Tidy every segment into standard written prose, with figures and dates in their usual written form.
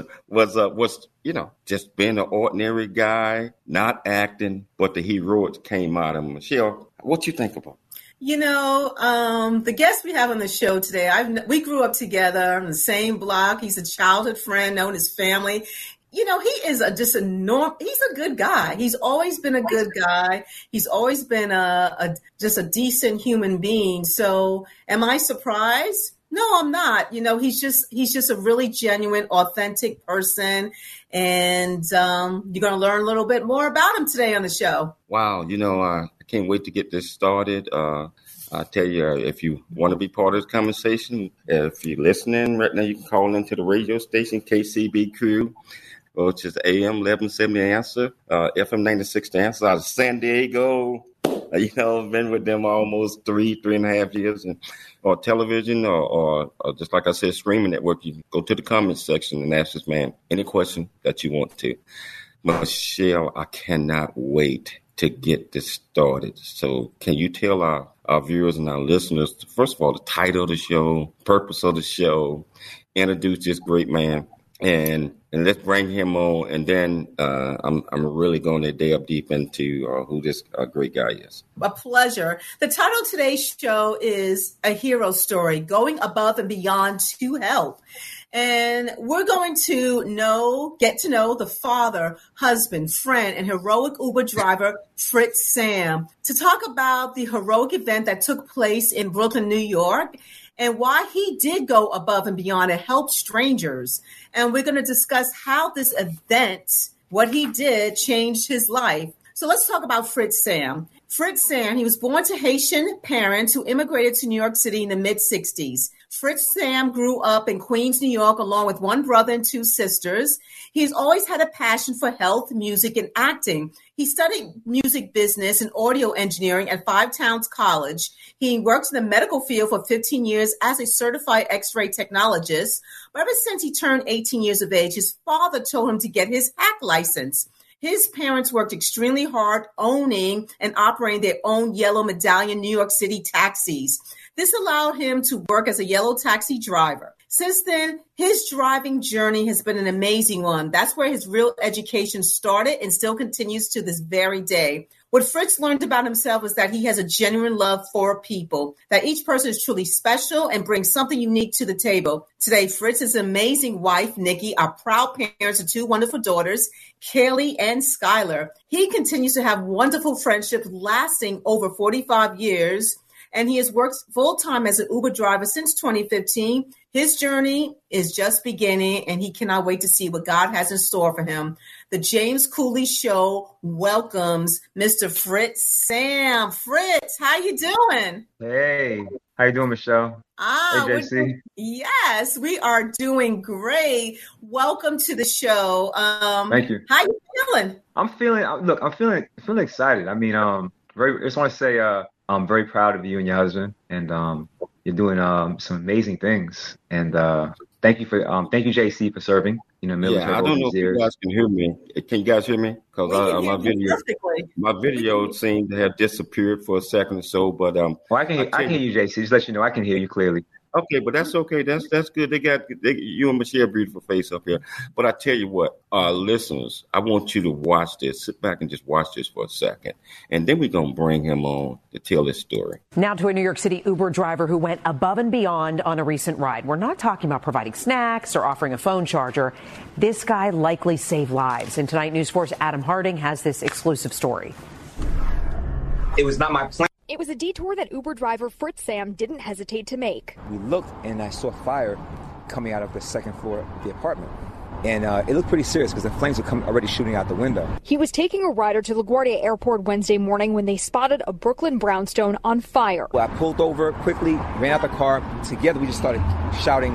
just being an ordinary guy, not acting, but the heroics came out of him. Michelle, what you think about? The guest we have on the show today, we grew up together on the same block. He's a childhood friend, known his family. He is he's a good guy. He's always been a good guy. He's always been just a decent human being. So am I surprised? No, I'm not. He's just a really genuine, authentic person. And you're going to learn a little bit more about him today on the show. Wow. I can't wait to get this started. I tell you, if you want to be part of this conversation, if you're listening right now, you can call into the radio station, KCBQ, which is AM 1170 Answer, FM 96 The Answer, out of San Diego. I've been with them almost three and a half years, and or television or just like I said, streaming network. You go to the comments section and ask this man any question that you want to. Michelle, I cannot wait to get this started. So can you tell our viewers and our listeners, first of all, the title of the show, purpose of the show, introduce this great man, and let's bring him on, and then I'm really going to delve deep into who this great guy is. A pleasure. The title of today's show is A Hero Story, Going Above and Beyond to Help. And we're going to get to know the father, husband, friend, and heroic Uber driver, Fritz Sam, to talk about the heroic event that took place in Brooklyn, New York, and why he did go above and beyond and help strangers. And we're going to discuss how this event, what he did, changed his life. So let's talk about Fritz Sam. Fritz Sam, he was born to Haitian parents who immigrated to New York City in the mid-'60s. Fritz Sam grew up in Queens, New York, along with one brother and two sisters. He's always had a passion for health, music, and acting. He studied music business and audio engineering at Five Towns College. He worked in the medical field for 15 years as a certified X-ray technologist. But ever since he turned 18 years of age, his father told him to get his hack license. His parents worked extremely hard owning and operating their own yellow medallion New York City taxis. This allowed him to work as a yellow taxi driver. Since then, his driving journey has been an amazing one. That's where his real education started and still continues to this very day. What Fritz learned about himself is that he has a genuine love for people, that each person is truly special and brings something unique to the table. Today, Fritz's amazing wife, Nikki, are proud parents of two wonderful daughters, Kaylee and Skylar. He continues to have wonderful friendships lasting over 45 years, and he has worked full-time as an Uber driver since 2015. His journey is just beginning, and he cannot wait to see what God has in store for him. The James Cooley Show welcomes Mr. Fritz Sam. Fritz, how you doing? Hey, how you doing, Michelle? Hey, JC. Yes, we are doing great. Welcome to the show. Thank you. How you feeling? I'm feeling excited. I mean, I just want to say I'm very proud of you and your husband, and you're doing some amazing things. And thank you, JC, for serving. You know, military. Yeah, I don't know if you guys can hear me. Can you guys hear me? Because my video seemed to have disappeared for a second or so. But well, I can hear you, JC. Just let you know, I can hear you clearly. Okay, but that's okay. That's good. They got you and Michelle, beautiful face up here. But I tell you what, listeners, I want you to watch this. Sit back and just watch this for a second. And then we're going to bring him on to tell his story. Now to a New York City Uber driver who went above and beyond on a recent ride. We're not talking about providing snacks or offering a phone charger. This guy likely saved lives. And tonight, News 4's Adam Harding has this exclusive story. It was not my plan. It was a detour that Uber driver Fritz Sam didn't hesitate to make. We looked and I saw fire coming out of the second floor of the apartment. And it looked pretty serious because the flames were already shooting out the window. He was taking a rider to LaGuardia Airport Wednesday morning when they spotted a Brooklyn brownstone on fire. Well, I pulled over quickly, ran out the car. Together we just started shouting,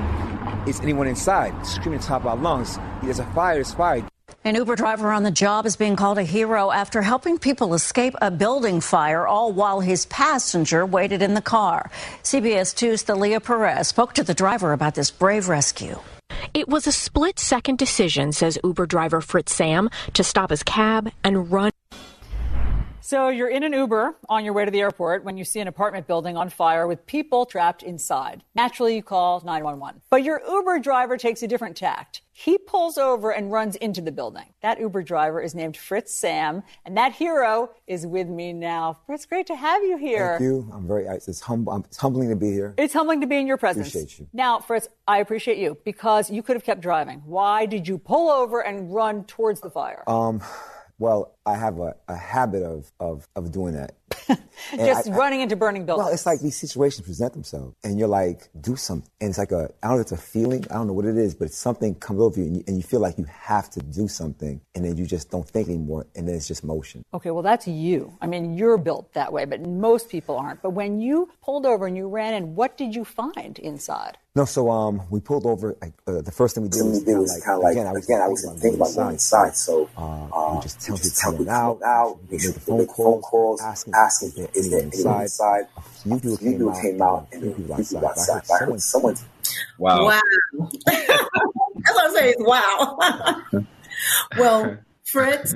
"Is anyone inside?" Screaming at the top of our lungs, "There's a fire, there's fire." An Uber driver on the job is being called a hero after helping people escape a building fire, all while his passenger waited in the car. CBS 2's Thalia Perez spoke to the driver about this brave rescue. It was a split-second decision, says Uber driver Fritz Sam, to stop his cab and run. So you're in an Uber on your way to the airport when you see an apartment building on fire with people trapped inside. Naturally, you call 911. But your Uber driver takes a different tact. He pulls over and runs into the building. That Uber driver is named Fritz Sam, and that hero is with me now. Fritz, great to have you here. Thank you. It's humbling to be here. It's humbling to be in your presence. Appreciate you. Now, Fritz, I appreciate you because you could have kept driving. Why did you pull over and run towards the fire? Well, I have a habit of doing that. Just running into burning buildings. Well, it's like these situations present themselves, and you're like, do something. And it's like I don't know, it's a feeling. I don't know what it is, but something comes over you, and you feel like you have to do something, and then you just don't think anymore, and then it's just motion. Okay, well, that's you. I mean, you're built that way, but most people aren't. But when you pulled over and you ran in, what did you find inside? No, so we pulled over. The first thing we did was kind of like, I was thinking about going inside. So we just tell people out. We made the phone calls asking is there anyone inside. A few people came out and a few people outside. I heard someone. Wow. That's what I'm saying. Wow. Well, Fritz.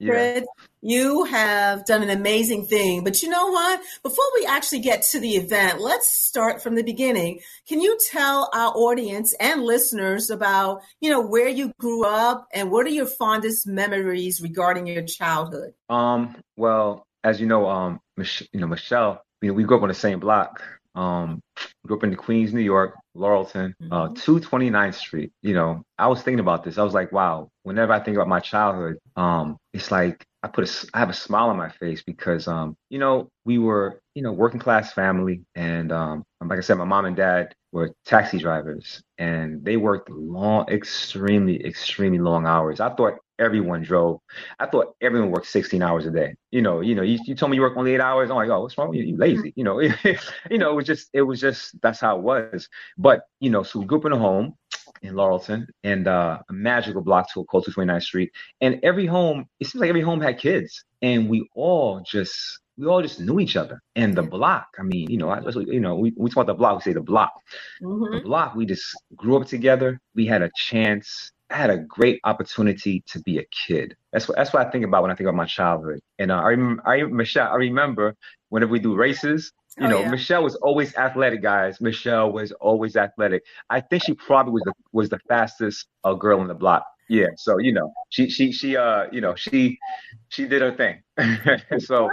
Yeah. Fritz, you have done an amazing thing. But you know what? Before we actually get to the event, let's start from the beginning. Can you tell our audience and listeners about, where you grew up and what are your fondest memories regarding your childhood? Well, as you know, Michelle, we grew up on the same block. Grew up in Queens, New York, Laurelton, 229th Street. I was thinking about this. I was like, wow, whenever I think about my childhood, it's like I have a smile on my face because, we were, working class family. And like I said, my mom and dad were taxi drivers and they worked extremely long hours. I thought everyone drove. I thought everyone worked 16 hours a day. You told me you work only 8 hours. I'm like, oh, what's wrong with you? You lazy. It was just, that's how it was. But, so we grew up in a home in Laurelton and a magical block to a called 229th Street. And it seems like every home had kids. And we all just knew each other. And the block, we talk about the block, we say the block. Mm-hmm. The block, we just grew up together. We had a chance. I had a great opportunity to be a kid. That's what I think about when I think about my childhood. And Michelle, I remember whenever we do races, yeah. Michelle was always athletic, guys. Michelle was always athletic. I think she probably was the fastest girl on the block. Yeah. So, she did her thing. So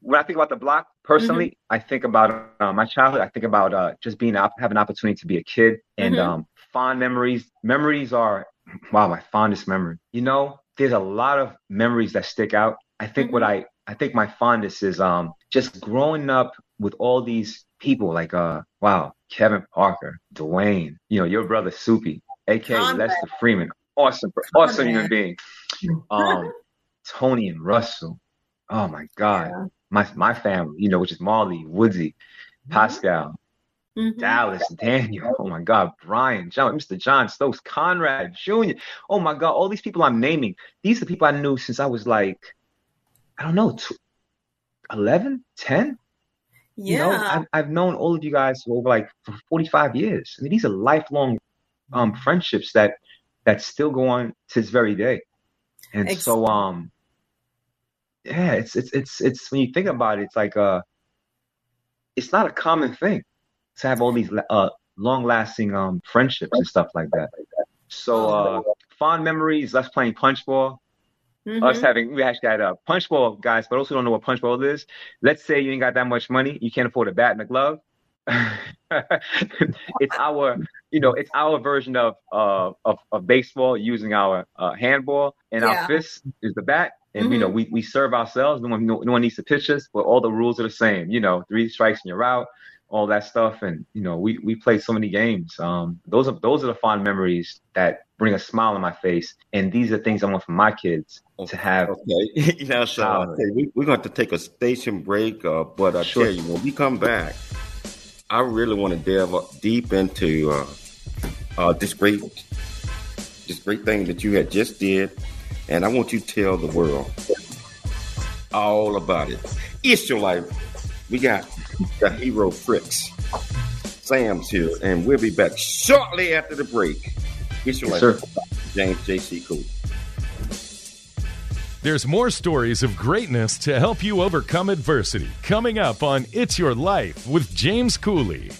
when I think about the block personally, I think about my childhood. I think about just having an opportunity to be a kid and, fond memories. Memories are, wow, my fondest memory. There's a lot of memories that stick out. I think I think my fondest is just growing up with all these people like, wow, Kevin Parker, Dwayne, your brother, Soupy, a.k.a. Lester Freeman. awesome human being. Tony and Russell. Oh my God. Yeah. My family, you know, which is Marley, Woodsy, Pascal, Dallas, Daniel. Oh my God. Brian, John, Mr. John Stokes, Conrad Jr. Oh my God. All these people I'm naming. These are the people I knew since I was like, I don't know, 11, 10. Yeah. You know, I've known all of you guys over like for 45 years. I mean, these are lifelong friendships that still go on to this very day. And so, yeah, it's when you think about it, it's like it's not a common thing to have all these long-lasting friendships and stuff like that. So fond memories, us playing punch ball, us having we hashed that punch ball, guys. But also don't know what punch ball is. Let's say you ain't got that much money, you can't afford a bat and a glove. it's our version of baseball using our handball and our fist is the bat. And, you know, we serve ourselves. No one needs to pitch us, but all the rules are the same. You know, 3 strikes and you're out, all that stuff. And, you know, we play so many games. Those are the fond memories that bring a smile on my face. And these are things I want for my kids to have. Okay. You know, so we're going to have to take a station break. But I tell you, when we come back, I really want to delve deep into this great thing that you had just did. And I want you to tell the world all about it. It's your life. We got the hero Fritz. Sam's here, and we'll be back shortly after the break. It's your life. Sir. James J.C. Cooley. There's more stories of greatness to help you overcome adversity. Coming up on It's Your Life with James Cooley.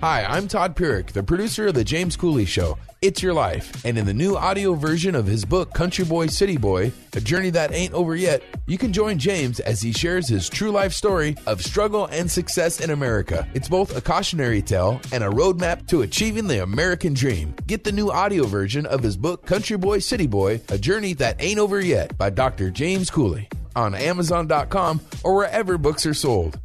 Hi, I'm Todd Pyrick, the producer of The James Cooley Show, It's Your Life. And in the new audio version of his book, Country Boy, City Boy, A Journey That Ain't Over Yet, you can join James as he shares his true life story of struggle and success in America. It's both a cautionary tale and a roadmap to achieving the American dream. Get the new audio version of his book, Country Boy, City Boy, A Journey That Ain't Over Yet by Dr. James Cooley on Amazon.com or wherever books are sold.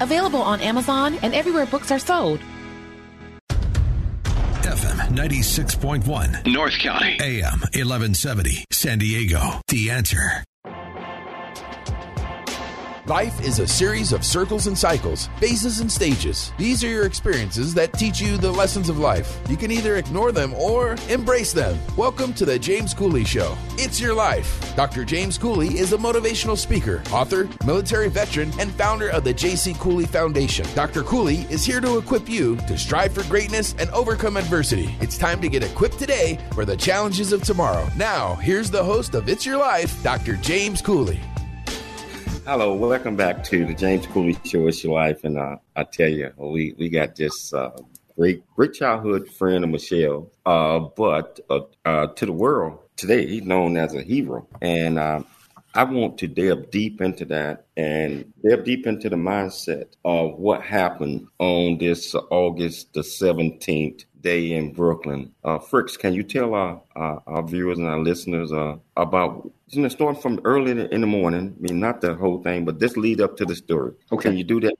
Available on Amazon and everywhere books are sold. FM 96.1 North County, AM 1170 San Diego. The Answer. Life is a series of circles and cycles, phases and stages. These are your experiences that teach you the lessons of life. You can either ignore them or embrace them. Welcome to The James Cooley Show. It's your life. Dr. James Cooley is a motivational speaker, author, military veteran, and founder of the J.C. Cooley Foundation. Dr. Cooley is here to equip you to strive for greatness and overcome adversity. It's time to get equipped today for the challenges of tomorrow. Now, here's the host of It's Your Life, Dr. James Cooley. Hello, welcome back to the James Cooley Show, It's Your Life. And I tell you, we got this great childhood friend of Michelle, but to the world today, he's known as a hero. And I want to delve deep into that and delve deep into the mindset of what happened on this August the 17th day in Brooklyn. Fritz, can you tell our viewers and our listeners about, you know, starting from early in the morning, I mean, not the whole thing, but this lead up to the story. Okay. Can you do that?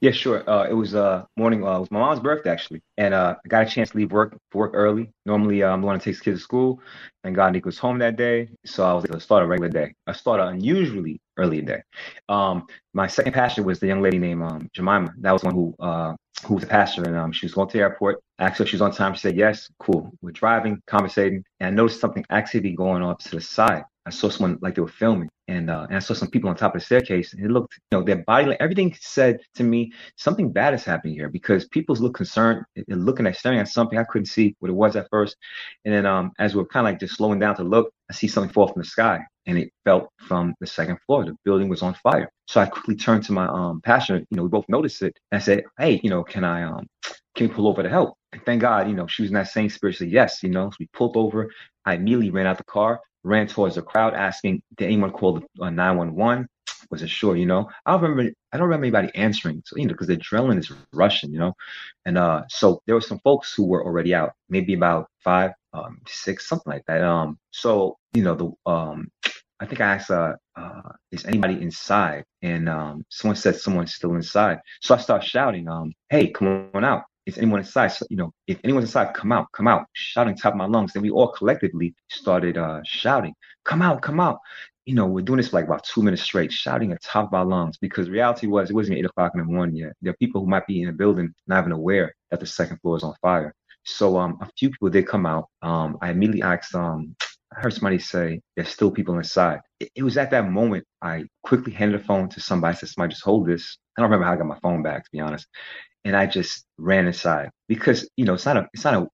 Yeah, sure. It was morning. It was my mom's birthday, actually. And I got a chance to leave work early. Normally, I'm the one that takes kids to school. Thank God Nick was home that day. So I was able to start a regular day. I started unusually early day. My second pastor was the young lady named Jemima. That was the one who was a pastor. And she was going to the airport. I asked her if she was on time. She said, yes, cool. We're driving, conversating. And I noticed something actively going off to the side. I saw someone like they were filming, and I saw some people on top of the staircase, and it looked, you know, their body, like, everything said to me, something bad is happening here, because people look concerned, and looking at, staring at something. I couldn't see what it was at first. And then as we're kind of like just slowing down to look, I see something fall from the sky, and it fell from the second floor. The building was on fire. So I quickly turned to my pastor. You know, we both noticed it. And I said, hey, you know, can we pull over to help? And thank God, you know, she was in that same spirit. She said, yes, you know, so we pulled over. I immediately ran out the car, ran towards the crowd asking, did anyone call 911? Wasn't sure, you know. I don't remember anybody answering, so, you know, because the adrenaline is rushing, you know. And so there were some folks who were already out, maybe about 5, 6, something like that. So, you know, I think I asked, is anybody inside? And someone said someone's still inside. So I started shouting, hey, come on out. Is anyone inside? So, you know, if anyone's inside, come out, shouting top of my lungs. Then we all collectively started shouting, come out, come out. You know, we're doing this for like about 2 minutes straight, shouting at top of our lungs, because reality was, it wasn't 8 o'clock in the morning yet. There are people who might be in a building not even aware that the second floor is on fire. So a few people did come out. I immediately asked, I heard somebody say, there's still people inside. It was at that moment I quickly handed the phone to somebody. I said, somebody just hold this. I don't remember how I got my phone back, to be honest. And I just ran inside, because, you know, it's not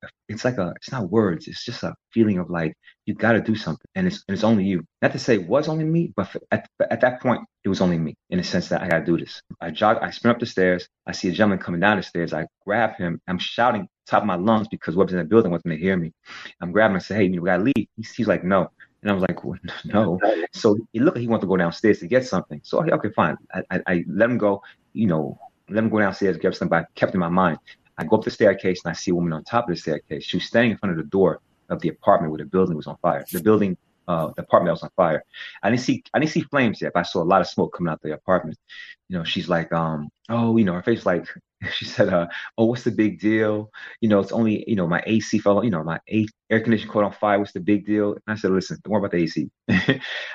words. It's just a feeling of like, you got to do something. And it's only you. Not to say it was only me, but at that point, it was only me, in the sense that I got to do this. I sprint up the stairs. I see a gentleman coming down the stairs. I grab him. I'm shouting top of my lungs, because whoever's in the building wants me to hear me. I'm grabbing him and say, hey, we got to leave. He's like, no. And I was like, well, no. So he looked like he wanted to go downstairs to get something. So, okay, fine. I let him go, you know. Let him go downstairs, grab something, but I kept in my mind. I go up the staircase, and I see a woman on top of the staircase. She was standing in front of the door of the apartment where the building was on fire. The apartment that was on fire. I didn't see flames yet, but I saw a lot of smoke coming out the apartment. You know, she's like, oh, you know, her face like, she said, oh, what's the big deal? You know, it's only, you know, my AC fell, you know, my air conditioner caught on fire. What's the big deal? And I said, listen, don't worry about the AC.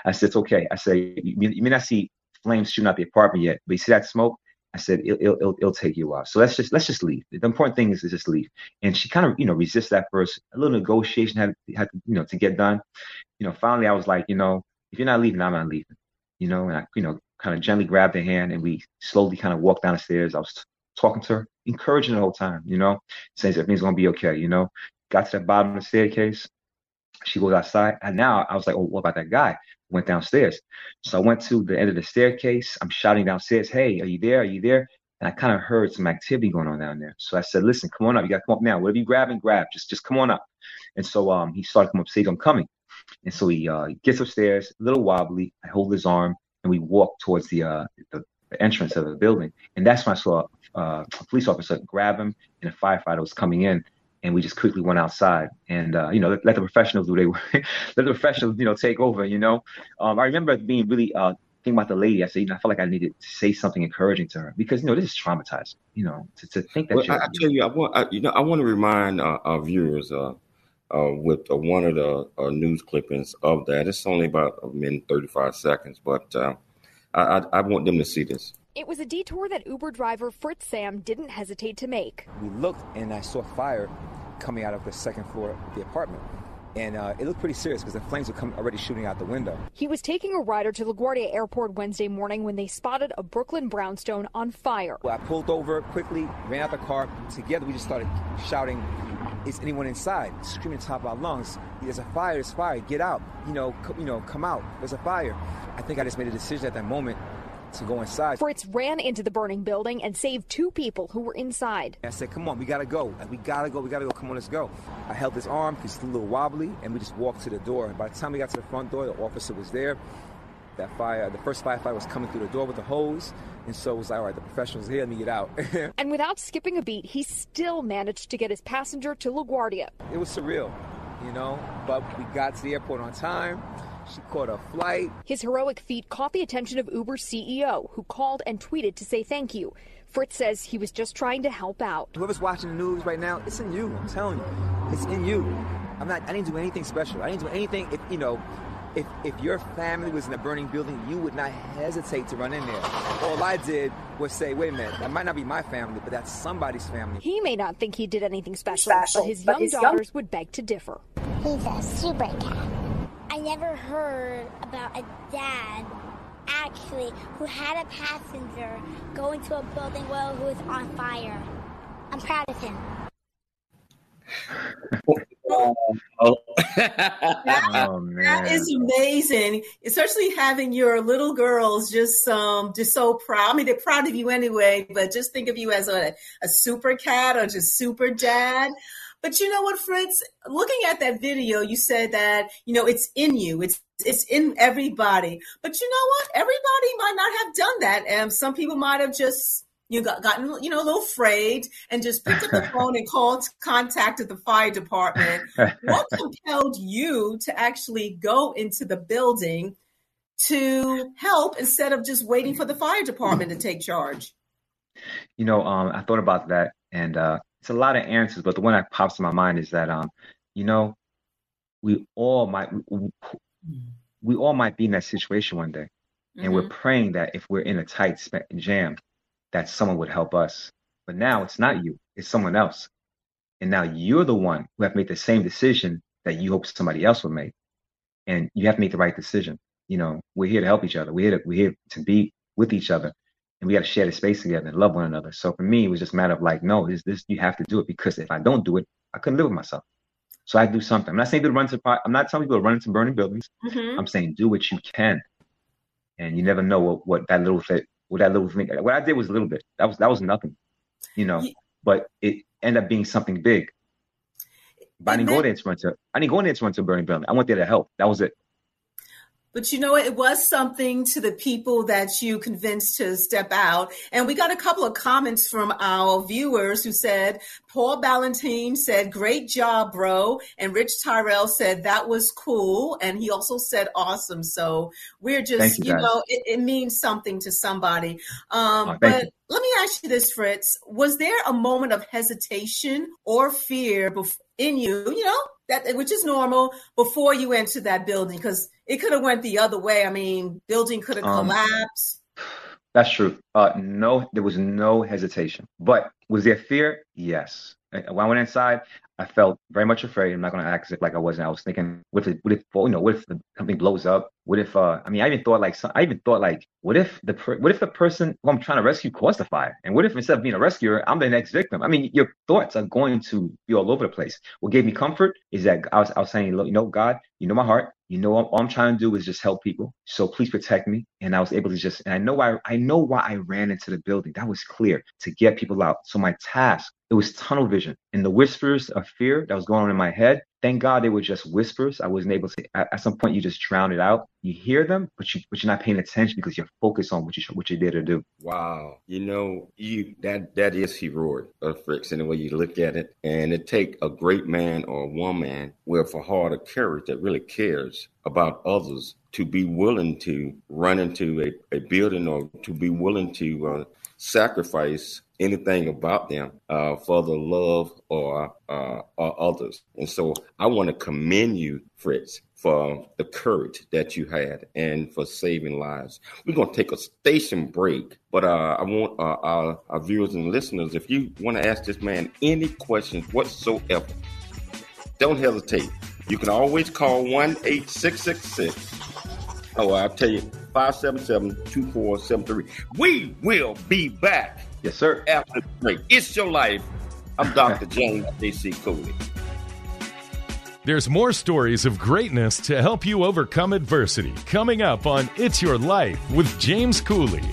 I said, it's okay. I said, you may not see flames shooting out the apartment yet, but you see that smoke? I said, it'll take you a while. So let's just leave. The important thing is to just leave. And she kind of, you know, resisted at first. A little negotiation had to, you know, to get done. You know, finally I was like, you know, if you're not leaving, I'm not leaving. You know, and I, you know, kind of gently grabbed her hand, and we slowly kind of walked down the stairs. I was talking to her, encouraging her the whole time, you know, saying everything's going to be okay, you know. Got to the bottom of the staircase. She goes outside. And now I was like, oh, what about that guy? Went downstairs. So I went to the end of the staircase. I'm shouting downstairs, hey, are you there? Are you there? And I kind of heard some activity going on down there. So I said, listen, come on up. You got to come up now. Whatever you grab. Just come on up. And so he started coming up, saying, I'm coming. And so he gets upstairs, a little wobbly. I hold his arm, and we walk towards the entrance of the building. And that's when I saw a police officer grab him, and a firefighter was coming in. And we just quickly went outside, and you know, let the professionals do they were, let the professionals, you know, take over. You know, I remember being really thinking about the lady. I said, you know, I felt like I needed to say something encouraging to her, because, you know, this is traumatizing. You know, to think that. Well, I tell you, I want to remind our viewers with one of the news clippings of that. It's only about a minute 35 seconds, but I want them to see this. It was a detour that Uber driver Fritz Sam didn't hesitate to make. We looked, and I saw fire coming out of the second floor of the apartment. And it looked pretty serious, because the flames were already shooting out the window. He was taking a rider to LaGuardia Airport Wednesday morning when they spotted a Brooklyn brownstone on fire. Well, I pulled over quickly, ran out the car. Together, we just started shouting, is anyone inside? Screaming at the top of our lungs, there's a fire, there's fire, get out. You know, come out, there's a fire. I think I just made a decision at that moment to go inside. Fritz ran into the burning building and saved two people who were inside. I said, come on, we gotta go. We gotta go. Come on, let's go. I held his arm, he's a little wobbly, and we just walked to the door. And by the time we got to the front door, the officer was there. that fire, the first firefighter was coming through the door with a hose, and so it was like, all right, the professionals here, let me get out. And without skipping a beat, he still managed to get his passenger to LaGuardia. It was surreal, you know, but we got to the airport on time. She caught a flight. His heroic feat caught the attention of Uber's CEO, who called and tweeted to say thank you. Fritz says he was just trying to help out. Whoever's watching the news right now, it's in you. I'm telling you, it's in you. I didn't do anything special. I didn't do anything. If you know, if your family was in a burning building, you would not hesitate to run in there. All I did was say, wait a minute, that might not be my family, but that's somebody's family. He may not think he did anything special, but his young daughters would beg to differ. He's a super guy. I never heard about a dad, actually, who had a passenger go into a building while he was on fire. I'm proud of him. That is amazing, especially having your little girls just so proud. I mean, they're proud of you anyway, but just think of you as a super cat or just super dad. But you know what, Fritz? Looking at that video, you said that, you know, it's in you. It's in everybody. But you know what? Everybody might not have done that. And some people might have just gotten, you know, a little afraid and just picked up the phone and contacted the fire department. What compelled you to actually go into the building to help instead of just waiting for the fire department to take charge? You know, I thought about that, and it's a lot of answers, but the one that pops in my mind is that, you know, we all might be in that situation one day, and we're praying that if we're in a tight jam, that someone would help us. But now it's not you, it's someone else. And now you're the one who have made the same decision that you hope somebody else would make. And you have to make the right decision. You know, we're here to help each other. We're here to be with each other. And we got to share the space together and love one another. So for me, it was just a matter of like, no, this you have to do it, because if I don't do it, I couldn't live with myself. So I do something. I'm not saying to run to I'm not telling people to run into burning buildings. I'm saying do what you can, and you never know what that little thing. What I did was a little bit. That was nothing, you know. Yeah. But it ended up being something big. But I didn't go there to run to a burning building. I went there to help. That was it. But you know, it was something to the people that you convinced to step out. And we got a couple of comments from our viewers who said, Paul Ballantine said, great job, bro. And Rich Tyrell said, that was cool. And he also said, awesome. So we're just, you know, it means something to somebody. But let me ask you this, Fritz. Was there a moment of hesitation or fear in you, you know, that, which is normal, before you enter that building? Because it could have went the other way. I mean, building could have collapsed. That's true. No, there was no hesitation. But was there fear? Yes. When I went inside, I felt very much afraid. I'm not going to act like I wasn't. I was thinking, what if something blows up? What if? What if the person who I'm trying to rescue caused the fire? And what if instead of being a rescuer, I'm the next victim? I mean, your thoughts are going to be all over the place. What gave me comfort is that I was saying, you know, God, you know my heart. You know, all I'm trying to do is just help people. So please protect me. And I was able to just. And I know why I ran into the building. That was clear, to get people out. So my task, it was tunnel vision, and the whispers of fear that was going on in my head. Thank God they were just whispers. I wasn't able to. At some point, you just drown it out. You hear them, but you're not paying attention because you're focused on what you're there to do. Wow, you know, that is heroic, Fritz, in the way you look at it. And it take a great man or a woman with a heart of courage that really cares about others to be willing to run into a building, or to be willing to sacrifice anything about them for the love or others. And so I want to commend you, Fritz, for the courage that you had and for saving lives. We're going to take a station break, but I want our viewers and listeners, if you want to ask this man any questions whatsoever, don't hesitate. You can always call 1-8666. Oh, I'll tell you, 577-2473. We will be back. Yes, sir. After the break. It's your life. I'm Dr. James A.C. Cooley. There's more stories of greatness to help you overcome adversity coming up on It's Your Life with James Cooley.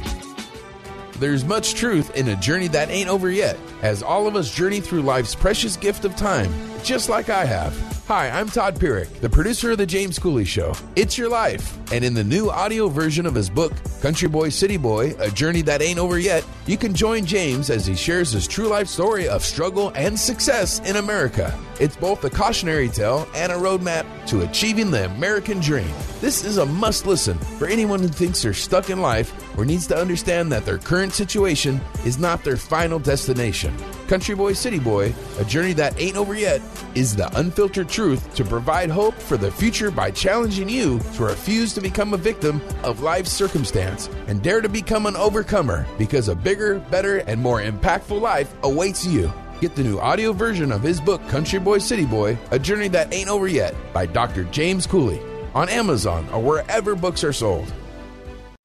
There's much truth in a journey that ain't over yet, as all of us journey through life's precious gift of time, just like I have. Hi, I'm Todd Pierick, the producer of The James Cooley Show. It's your life. And in the new audio version of his book, Country Boy, City Boy, A Journey That Ain't Over Yet, you can join James as he shares his true life story of struggle and success in America. It's both a cautionary tale and a roadmap to achieving the American dream. This is a must-listen for anyone who thinks they're stuck in life or needs to understand that their current situation is not their final destination. Country Boy, City Boy, A Journey That Ain't Over Yet is the unfiltered truth to provide hope for the future by challenging you to refuse to become a victim of life's circumstance and dare to become an overcomer, because a bigger, better, and more impactful life awaits you. Get the new audio version of his book, Country Boy, City Boy, A Journey That Ain't Over Yet by Dr. James Cooley on Amazon or wherever books are sold.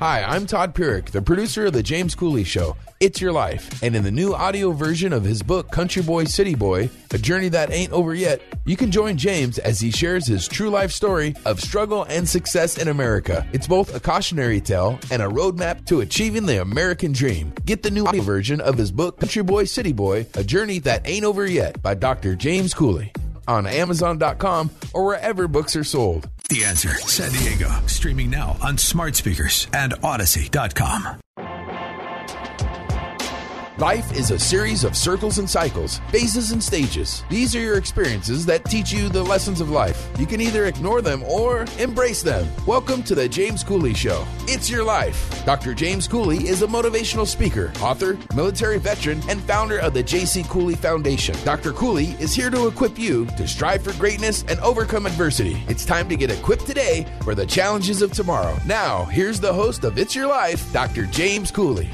Hi, I'm Todd Pierick, the producer of The James Cooley Show. It's your life. And in the new audio version of his book, Country Boy, City Boy, A Journey That Ain't Over Yet, you can join James as he shares his true life story of struggle and success in America. It's both a cautionary tale and a roadmap to achieving the American dream. Get the new audio version of his book, Country Boy, City Boy, A Journey That Ain't Over Yet by Dr. James Cooley on Amazon.com or wherever books are sold. The Answer San Diego, streaming now on smart speakers and Odyssey.com. Life is a series of circles and cycles, phases and stages. These are your experiences that teach you the lessons of life. You can either ignore them or embrace them. Welcome to The James Cooley Show. It's your life. Dr. James Cooley is a motivational speaker, author, military veteran, and founder of the J.C. Cooley Foundation. Dr. Cooley is here to equip you to strive for greatness and overcome adversity. It's time to get equipped today for the challenges of tomorrow. Now, here's the host of It's Your Life, Dr. James Cooley.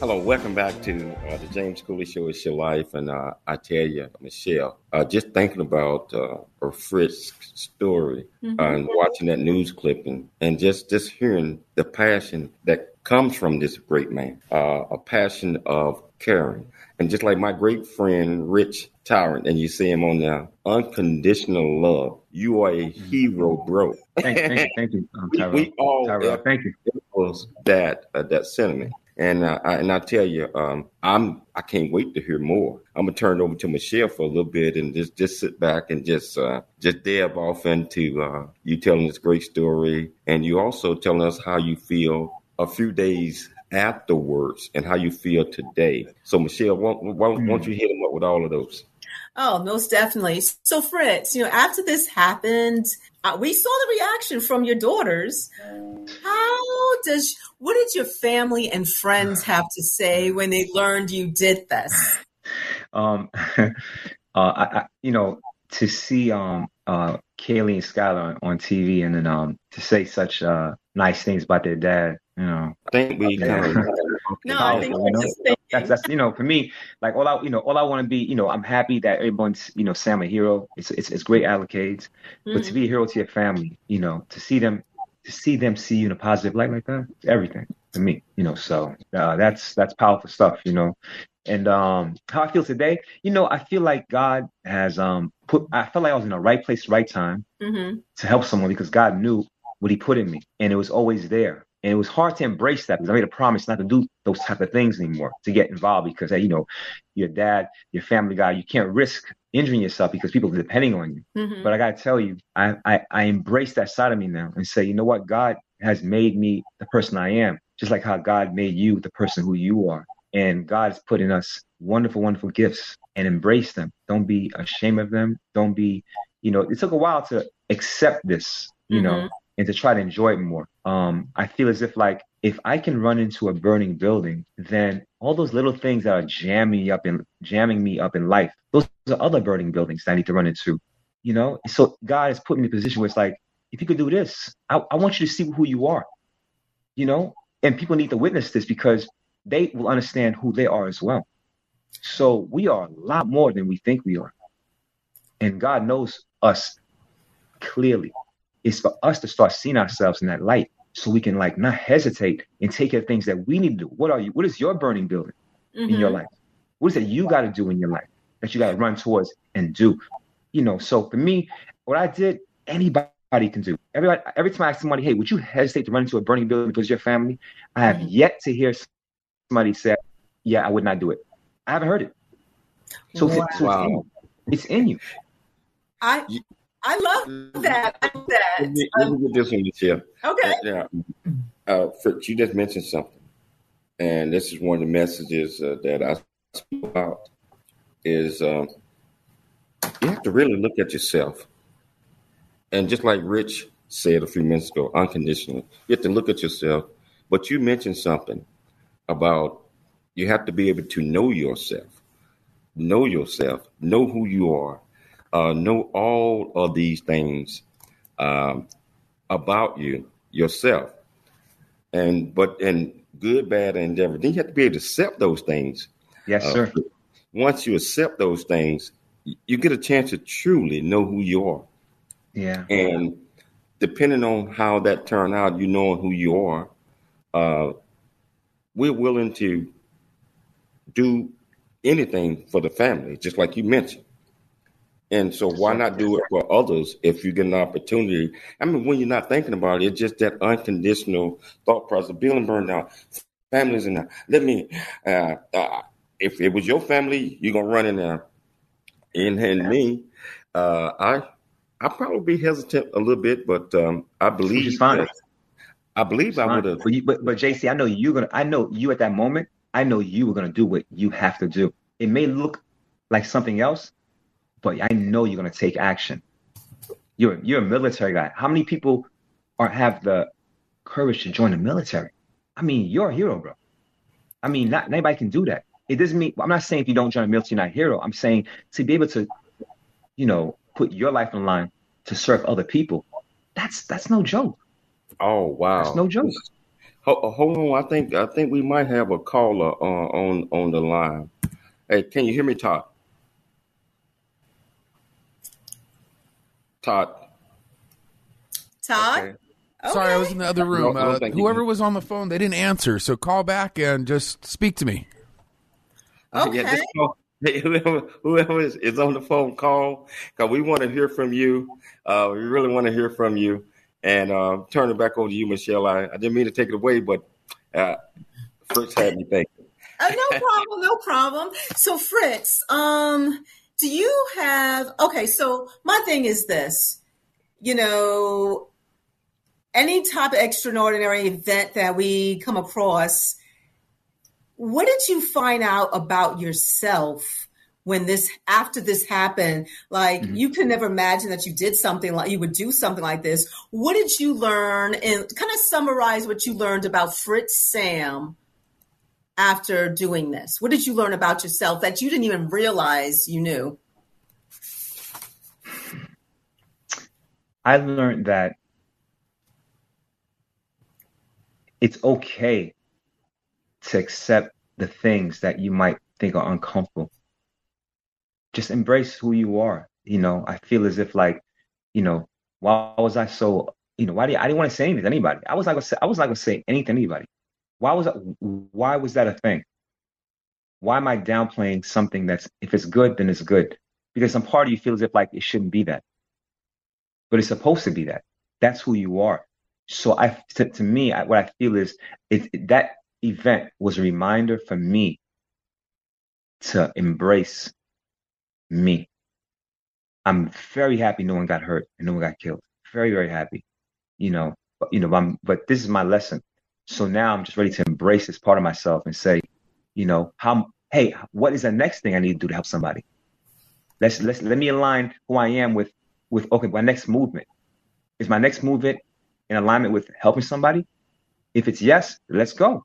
Hello, welcome back to the James Cooley Show. It's Your Life. And I tell you, Michelle, just thinking about Fritz's story and watching that news clip and just hearing the passion that comes from this great man, a passion of caring. And just like my great friend, Rich Tyrant, and you see him on there, unconditional love. You are a hero, bro. Thank you. We all thank you. It was that sentiment. And I tell you, I can't wait to hear more. I'm gonna turn it over to Michelle for a little bit and just sit back and just delve off into you telling this great story, and you also telling us how you feel a few days afterwards and how you feel today. So Michelle, why don't you hit them up with all of those? Oh, most definitely. So Fritz, after this happened, we saw the reaction from your daughters. What did your family and friends have to say when they learned you did this? To see Kaylee and Skylar on TV, and then to say such nice things about their dad, I think we That's for me, like all I want to be, I'm happy that everyone's, Sam a hero. It's great accolades, but to be a hero to your family, to see them see you in a positive light like that, it's everything to me, so that's powerful stuff, and how I feel today, I feel like God has I felt like I was in the right place, right time to help someone, because God knew what he put in me, and it was always there. And it was hard to embrace that, because I made a promise not to do those type of things anymore, to get involved, because, your dad, your family guy, you can't risk injuring yourself because people are depending on you. Mm-hmm. But I got to tell you, I embrace that side of me now and say, you know what? God has made me the person I am, just like how God made you the person who you are. And God has put in us wonderful, wonderful gifts, and embrace them. Don't be ashamed of them. Don't be, it took a while to accept this, and to try to enjoy it more. I feel as if, like, if I can run into a burning building, then all those little things that are jamming me up in life, those are other burning buildings that I need to run into, So God has put me in a position where it's like, if you could do this, I want you to see who you are, And people need to witness this, because they will understand who they are as well. So we are a lot more than we think we are. And God knows us clearly. It's for us to start seeing ourselves in that light so we can like not hesitate and take care of things that we need to do. What are you? What is your burning building in your life? What is it you got to do in your life that you got to run towards and do? You know, so for me, what I did, anybody can do. Everybody, every time I ask somebody, hey, would you hesitate to run into a burning building because of your family? I have yet to hear somebody say, yeah, I would not do it. I haven't heard it. So, wow. It's in you. I love that. I love that. Let me get this one, Michelle. Okay. Fritz, you just mentioned something. And this is one of the messages that I speak about is you have to really look at yourself. And just like Rich said a few minutes ago, unconditionally, you have to look at yourself. But you mentioned something about you have to be able to know yourself. Know yourself. Know who you are. Know all of these things about you, yourself, and good, bad, and endeavor. Then you have to be able to accept those things. Yes, sir. Once you accept those things, you get a chance to truly know who you are. Yeah. And depending on how that turned out, you knowing who you are, we're willing to do anything for the family, just like you mentioned. And so why not do it for others if you get an opportunity? I mean, when you're not thinking about it, it's just that unconditional thought process. Building burned down. Families in there. Let me, if it was your family, you're going to run in there. And me, I'll probably be hesitant a little bit, but I believe. Which is fine. I believe I would have. But JC, I know you're going to, I know you at that moment, I know you were going to do what you have to do. It may look like something else, but I know you're going to take action. You're a military guy. How many people have the courage to join the military? I mean, you're a hero, bro. I mean, not anybody can do that. It doesn't mean, I'm not saying if you don't join the military, you're not a hero. I'm saying to be able to, you know, put your life on line to serve other people. That's no joke. Oh, wow. That's no joke. Hold on. I think we might have a caller on the line. Hey, can you hear me, Todd? Todd? Okay. Sorry, I was in the other room. No, whoever was on the phone, they didn't answer. So call back and just speak to me. Okay. Yeah, just call. Whoever is on the phone, call. Because we want to hear from you. We really want to hear from you. And turn it back over to you, Michelle. I didn't mean to take it away, but Fritz had me thinking. No problem. So, Fritz, do you have, okay, so my thing is this, you know, any type of extraordinary event that we come across, what did you find out about yourself when after this happened? Like, you could never imagine that you did something like, you would do something like this. What did you learn? And kind of summarize what you learned about Fritz Sam after doing this. What did you learn about yourself that you didn't even realize you knew? I learned that it's okay to accept the things that you might think are uncomfortable. Just embrace who you are. You know, I feel as if like, you know, why was I so, you know, I didn't want to say anything to anybody. I was not gonna say anything to anybody. Why was that a thing? Why am I downplaying something that's, if it's good, then it's good? Because some part of you feels as if like it shouldn't be that. But it's supposed to be that. That's who you are. So to me, what I feel is that event was a reminder for me to embrace me. I'm very happy no one got hurt and no one got killed. Very, very happy. But this is my lesson. So now I'm just ready to embrace this part of myself and say, you know, what is the next thing I need to do to help somebody? Let me align who I am with okay, my next movement. Is my next movement in alignment with helping somebody? If it's yes, let's go.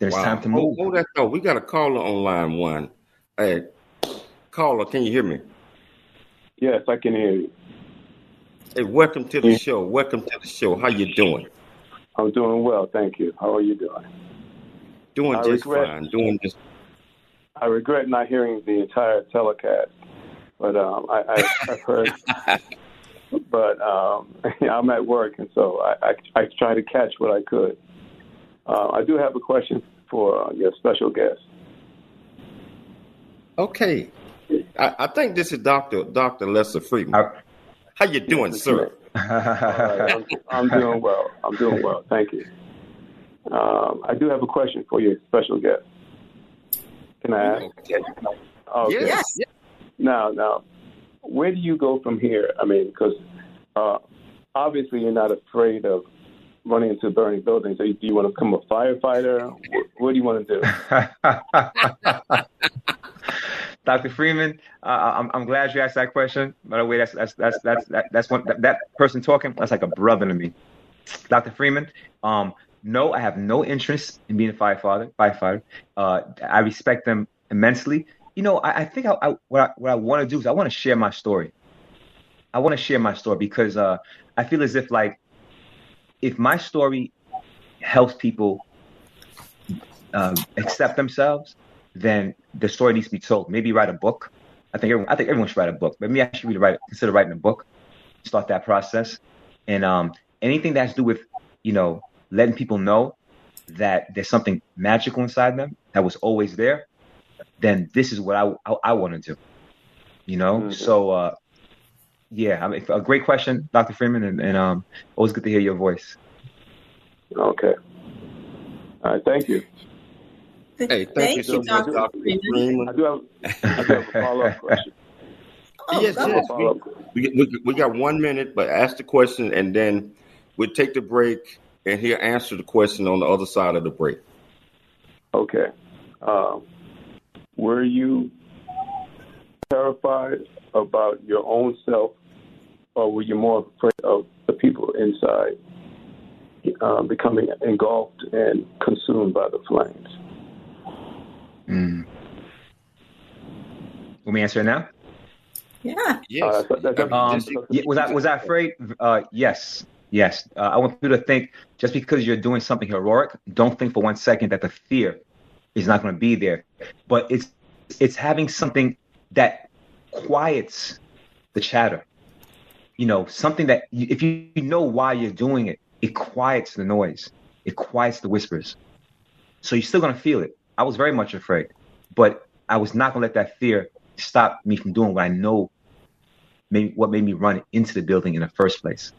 Then it's time to move. Oh, that's all. We got a caller on line one. Hey, caller, can you hear me? Yes, I can hear you. Hey, welcome to the show. Welcome to the show. How you doing? I'm doing well, thank you. How are you doing? Doing just fine. I regret not hearing the entire telecast. But I've heard. But I'm at work, and so I try to catch what I could. I do have a question for your special guest. Okay. I think this is Dr. Lester Friedman. How you doing, sir? Right. I'm doing well. Thank you. I do have a question for your special guest. Can I ask? Okay. Yes. Now, where do you go from here? I mean, because obviously you're not afraid of running into burning buildings. Do you want to become a firefighter? What do you want to do? Dr. Freeman, I'm glad you asked that question. By the way, that's person talking. That's like a brother to me. Dr. Freeman, no, I have no interest in being a firefighter. I respect them immensely. You know, I think what I want to do is I want to share my story. Because I feel as if, like, if my story helps people accept themselves, then the story needs to be told. Maybe write a book. I think everyone should write a book. Maybe I should consider writing a book, start that process. And anything that has to do with, you know, letting people know that there's something magical inside them that was always there, then this is what I want to do, you know? Mm-hmm. So, yeah, I mean, a great question, Dr. Freeman, and always good to hear your voice. Okay. All right, thank you. Hey, thank you so much, Dr. Freeman. I do have a follow-up question. Yes. We got 1 minute, but ask the question, and then we'll take the break, and he'll answer the question on the other side of the break. Okay. Were you terrified about your own self, or were you more afraid of the people inside becoming engulfed and consumed by the flames? Mm. Let me answer it now. Yeah. Yes. Was I afraid? Yes. I want people to think, just because you're doing something heroic, don't think for 1 second that the fear is not going to be there. But it's having something that quiets the chatter. You know, something that if you know why you're doing it, it quiets the noise. It quiets the whispers. So you're still going to feel it. I was very much afraid, but I was not going to let that fear stop me from doing what I know what made me run into the building in the first place.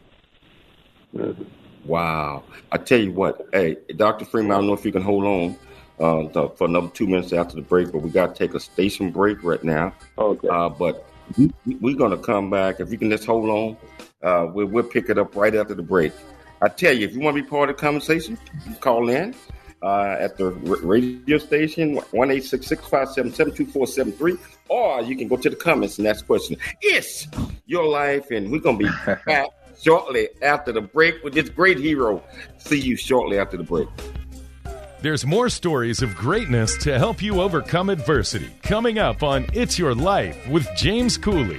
Wow. I tell you what, hey, Dr. Freeman, I don't know if you can hold on for another 2 minutes after the break, but we got to take a station break right now. Okay. But we're going to come back. If you can just hold on, we'll pick it up right after the break. I tell you, if you want to be part of the conversation, call in. At the radio station, 1-866-577-2473, or you can go to the comments and ask the question. It's your life, and we're going to be back shortly after the break with this great hero. See you shortly after the break. There's more stories of greatness to help you overcome adversity coming up on It's Your Life with James Cooley.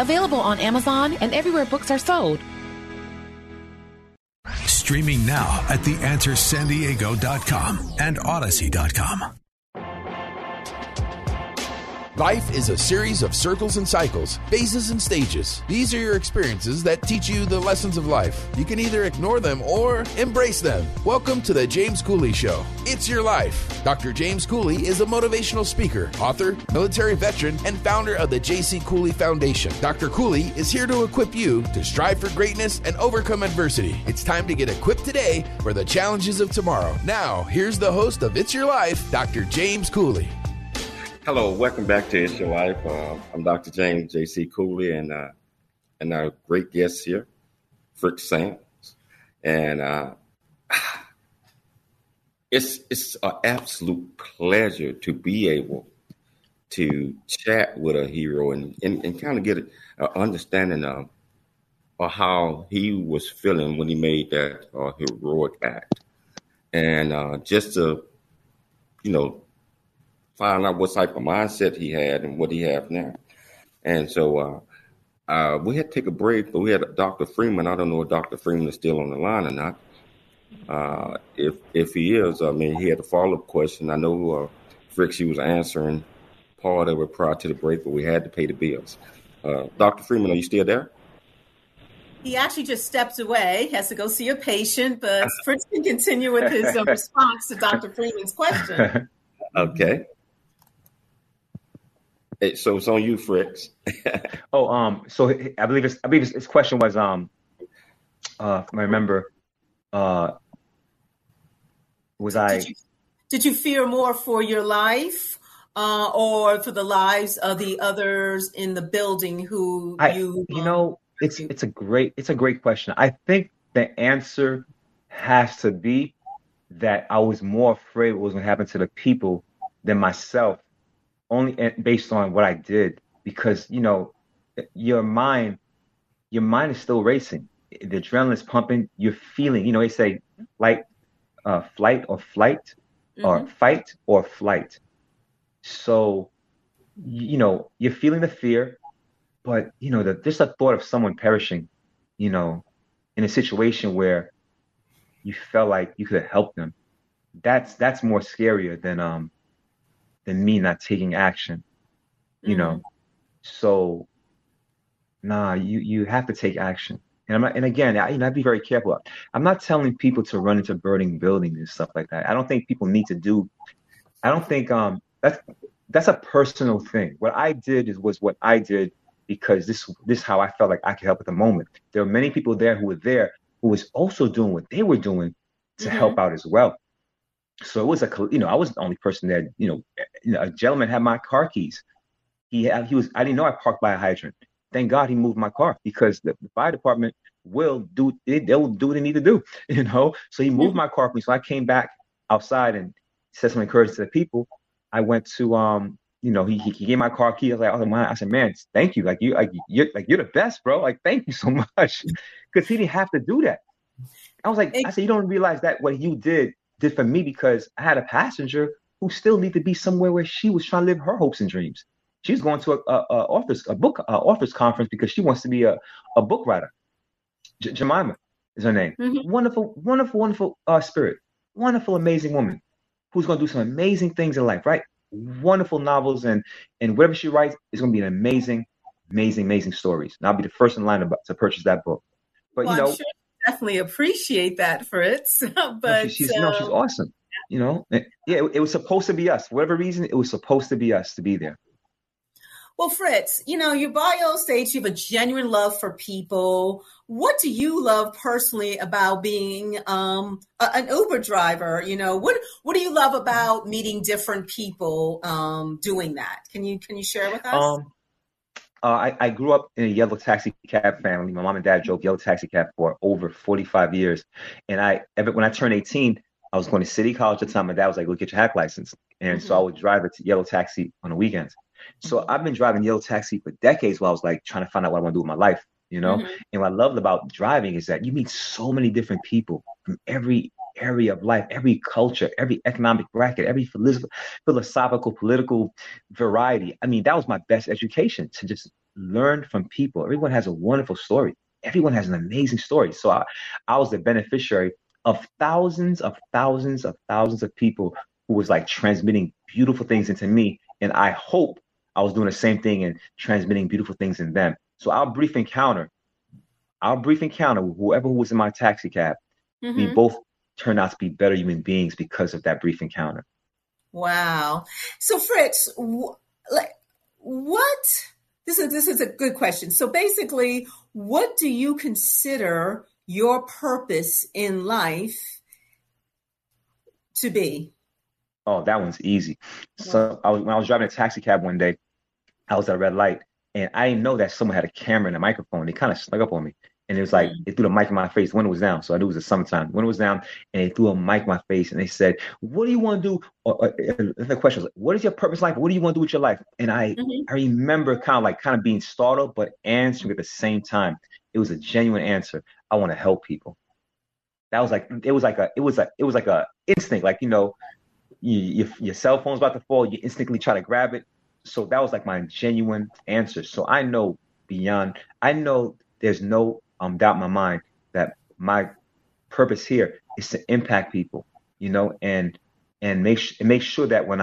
available on Amazon and everywhere books are sold. Streaming now at theanswersandiego.com and odyssey.com. Life is a series of circles and cycles, phases and stages. These are your experiences that teach you the lessons of life. You can either ignore them or embrace them. Welcome to The James Cooley Show. It's your life. Dr. James Cooley is a motivational speaker, author, military veteran, and founder of the J.C. Cooley Foundation. Dr. Cooley is here to equip you to strive for greatness and overcome adversity. It's time to get equipped today for the challenges of tomorrow. Now, here's the host of It's Your Life, Dr. James Cooley. Hello, welcome back to It's Your Life. I'm Dr. James J.C. Cooley and our great guest here, Fritz Sam. And it's an absolute pleasure to be able to chat with a hero and kind of get an understanding of how he was feeling when he made that heroic act. And just to, find out what type of mindset he had and what he have now. And so we had to take a break, but we had Dr. Freeman. I don't know if Dr. Freeman is still on the line or not. If he is, I mean, he had a follow-up question. I know Frick, she was answering part of it prior to the break, but we had to pay the bills. Dr. Freeman, are you still there? He actually just steps away, has to go see a patient, but Fritz can continue with his response to Dr. Freeman's question. Okay. So it's on you, Fritz. So I believe his question was, if I remember, did you fear more for your life or for the lives of the others in the building who it's a great question. I think the answer has to be that I was more afraid what was going to happen to the people than myself. Only based on what I did, because, your mind is still racing. The adrenaline's pumping. You're feeling, they say like flight or flight or fight or flight. So, you're feeling the fear, but, just the thought of someone perishing, in a situation where you felt like you could have helped them. That's more scarier than me not taking action, So, you have to take action. And I'd be very careful. I'm not telling people to run into burning buildings and stuff like that. I don't think people need to that's a personal thing. What I did was what I did because this is how I felt like I could help at the moment. There were many people there who were there who was also doing what they were doing to help out as well. So it was I was the only person there. A gentleman had my car keys. I didn't know I parked by a hydrant. Thank God he moved my car because the fire department they'll do what they need to do, So he moved my car for me. So I came back outside and said some encouragement to the people. I went to, he gave my car key. I was like, man, thank you. You're the best, bro. Like, thank you so much. Cause he didn't have to do that. I was like, you don't realize that what you did for me because I had a passenger who still needed to be somewhere where she was trying to live her hopes and dreams. She's going to an author's conference because she wants to be a book writer. Jemima is her name. Mm-hmm. Wonderful, wonderful, wonderful spirit. Wonderful, amazing woman who's going to do some amazing things in life, right? Wonderful novels and whatever she writes is going to be an amazing, amazing, amazing stories. And I'll be the first in line to purchase that book. But definitely appreciate that, Fritz. But she's awesome. It was supposed to be us. For whatever reason, it was supposed to be us to be there. Well, Fritz, your bio states you have a genuine love for people. What do you love personally about being an Uber driver? What do you love about meeting different people doing that? Can you share with us? I grew up in a yellow taxi cab family. My mom and dad drove yellow taxi cab for over 45 years. And when I turned 18, I was going to City College at the time. My dad was like, "Go get your hack license." And so I would drive a yellow taxi on the weekends. So I've been driving yellow taxi for decades while I was like trying to find out what I want to do with my life, you know? And what I loved about driving is that you meet so many different people from every area of life, every culture, every economic bracket, every philosophical, political variety. I mean, that was my best education, to just learn from people. Everyone has a wonderful story. Everyone has an amazing story. So I was the beneficiary of thousands of people who was like transmitting beautiful things into me. And I hope I was doing the same thing and transmitting beautiful things in them. So our brief encounter with whoever was in my taxi cab, we both turned out to be better human beings because of that brief encounter. Wow. So Fritz, this is a good question. So basically, what do you consider your purpose in life to be? Oh, that one's easy. Wow. So when I was driving a taxi cab one day, I was at a red light and I didn't know that someone had a camera and a microphone. They kind of snuck up on me. And it was like, they threw the mic in my face. The window was down. So I knew it was the summertime. The window was down and they threw a mic in my face and they said, "What do you want to do?" And the question was, like, "What is your purpose in life? What do you want to do with your life?" And I remember kind of being startled, but answering at the same time. It was a genuine answer. I want to help people. That was like, it was like a instinct, like, you know, your cell phone's about to fall, you instantly try to grab it. So that was like my genuine answer. So I know there's no doubt in my mind that my purpose here is to impact people, you know, and make sure that when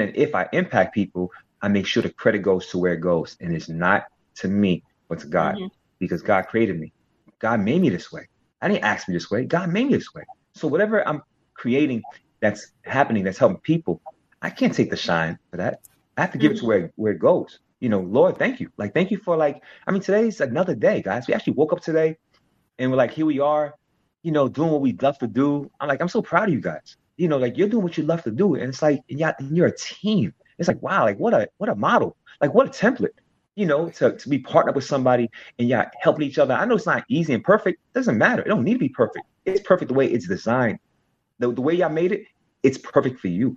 and if I impact people, I make sure the credit goes to where it goes. And it's not to me, but to God, because God created me. God made me this way. I didn't ask me this way. God made me this way. So whatever I'm creating that's happening, that's helping people, I can't take the shine for that. I have to give it to where it goes. You know, Lord, thank you. Like, thank you for today's another day, guys. We actually woke up today and we're like, here we are, you know, doing what we love to do. I'm like, I'm so proud of you guys. You know, like, you're doing what you love to do. And it's like, and you're a team. It's like, wow, like what a model, like what a template, you know, to be partnered with somebody and y'all helping each other. I know it's not easy and perfect. It doesn't matter. It don't need to be perfect. It's perfect the way it's designed. The way y'all made it, it's perfect for you.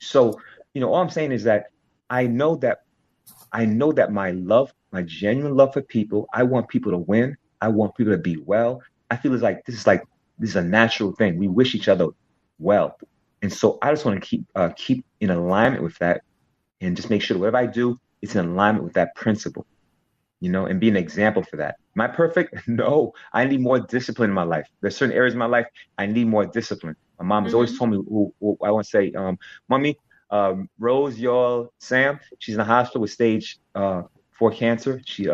So, you know, all I'm saying is that I know that my love, my genuine love for people, I want people to win. I want people to be well. I feel it's like this is a natural thing. We wish each other well. And so I just want to keep in alignment with that and just make sure that whatever I do, it's in alignment with that principle, you know, and be an example for that. Am I perfect? No, I need more discipline in my life. There's certain areas of my life I need more discipline. My mom has always told me, I want to say, "Mommy, Rose, y'all, Sam, she's in the hospital with stage 4 cancer. She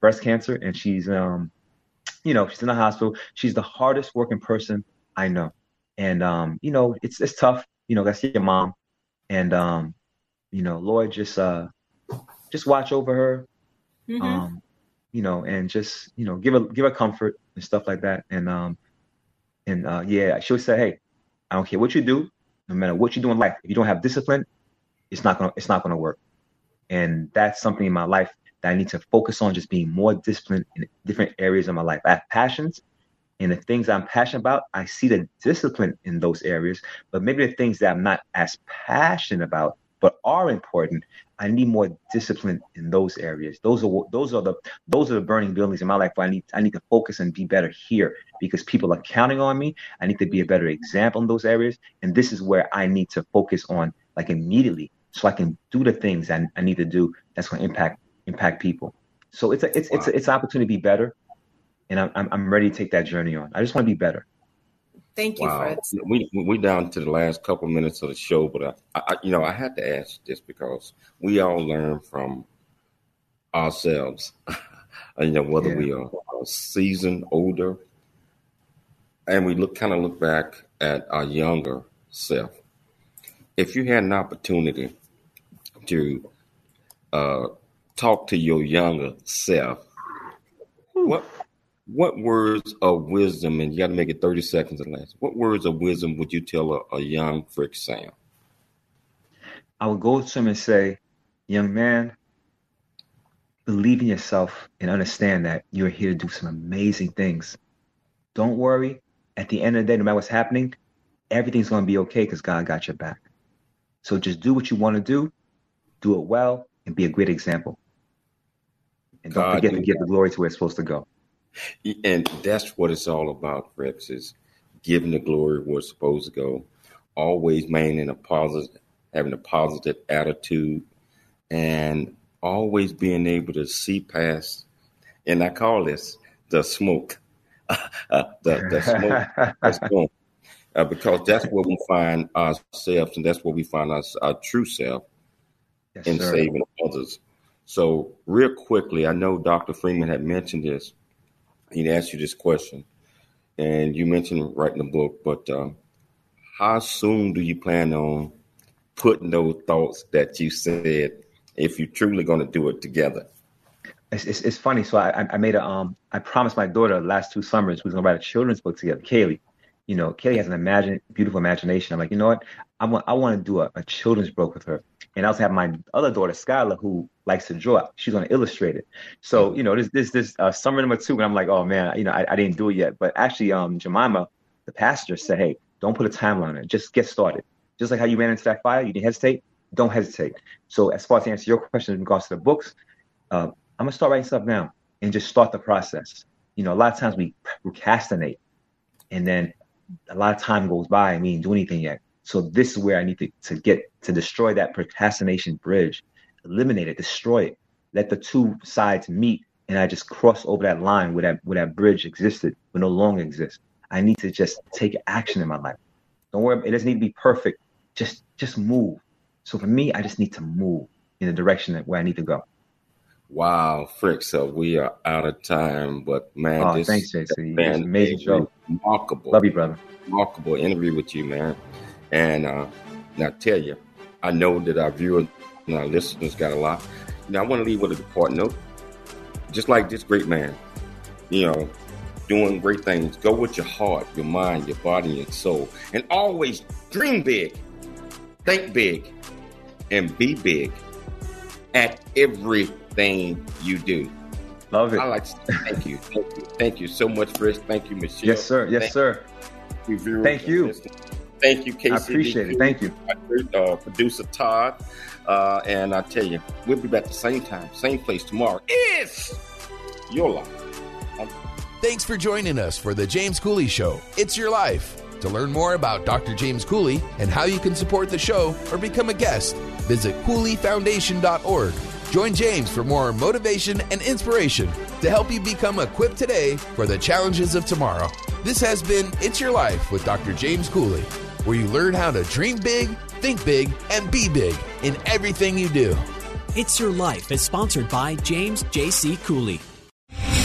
breast cancer, and she's, you know, she's in the hospital. She's the hardest working person I know, and you know, it's tough. You know, that's your mom, and you know, Lord, just watch over her, you know, and just, you know, give her comfort and stuff like that, and yeah, she'll say, hey, I don't care what you do." No matter what you do in life, if you don't have discipline, it's not gonna work. And that's something in my life that I need to focus on, just being more disciplined in different areas of my life. I have passions, and the things I'm passionate about, I see the discipline in those areas. But maybe the things that I'm not as passionate about but are important, I need more discipline in those areas. Those are the burning buildings in my life where I need to focus and be better here, because people are counting on me. I need to be a better example in those areas. And this is where I need to focus on, like, immediately, so I can do the things I need to do that's going to impact people. So it's an opportunity to be better. And I'm ready to take that journey on. I just want to be better. Thank you, Fritz. We're down to the last couple minutes of the show, but I had to ask this because we all learn from ourselves, you know, whether we are seasoned, older, and we look back at our younger self. If you had an opportunity to talk to your younger self, what words of wisdom, and you got to make it 30 seconds or less, what words of wisdom would you tell a young Fritz Sam? I would go to him and say, "Young man, believe in yourself and understand that you're here to do some amazing things. Don't worry. At the end of the day, no matter what's happening, everything's going to be okay because God got your back. So just do what you want to do. Do it well and be a great example. And don't forget to give the glory to where it's supposed to go. And that's what it's all about, Fritz, is giving the glory where it's supposed to go. Always maintaining a positive, having a positive attitude, and always being able to see past, and I call this the smoke, the smoke. Because that's where we find ourselves, and that's where we find our true self in saving others. So real quickly, I know Dr. Freeman had mentioned this. He'd asked you this question, and you mentioned writing a book, but how soon do you plan on putting those thoughts that you said, if you're truly going to do it together? It's funny. So I made a I promised my daughter last two summers we was going to write a children's book together, Kaylee. You know, Kaylee has beautiful imagination. I'm like, you know what? I want to do a children's book with her. And I also have my other daughter, Skylar, who likes to draw. She's going to illustrate it. So, you know, this summer number two, and I'm like, oh, man, you know, I didn't do it yet. But actually, Jemima, the pastor, said, hey, don't put a timeline on it. Just get started. Just like how you ran into that fire, you didn't hesitate. Don't hesitate. So as far as to answer your question in regards to the books, I'm going to start writing stuff now and just start the process. You know, a lot of times we procrastinate, and then a lot of time goes by and we didn't do anything yet. So this is where I need to get to destroy that procrastination bridge, eliminate it, destroy it, let the two sides meet, and I just cross over that line where that bridge existed, but no longer exists. I need to just take action in my life. Don't worry, it doesn't need to be perfect. Just move. So for me, I just need to move in the direction where I need to go. Wow, Frick, so we are out of time, but man, thanks, JC. It's an amazing show. Remarkable. Love you, brother. Remarkable interview with you, man. And I tell you, I know that our viewers and our listeners got a lot. Now, I want to leave with a important note. Just like this great man, you know, doing great things. Go with your heart, your mind, your body, and soul. And always dream big, think big, and be big at everything you do. Love it. I like to say thank you. Thank you. Thank you so much, Fritz. Thank you, Michelle. Yes, sir. Yes, sir. Thank you. Thank you, KCBQ. I appreciate it. Thank you. Producer Todd. And I tell you, we'll be back the same time, same place tomorrow. It's your life. Thanks for joining us for The James Cooley Show. It's your life. To learn more about Dr. James Cooley and how you can support the show or become a guest, visit CooleyFoundation.org. Join James for more motivation and inspiration to help you become equipped today for the challenges of tomorrow. This has been It's Your Life with Dr. James Cooley, where you learn how to dream big, think big, and be big in everything you do. It's Your Life is sponsored by James J.C. Cooley.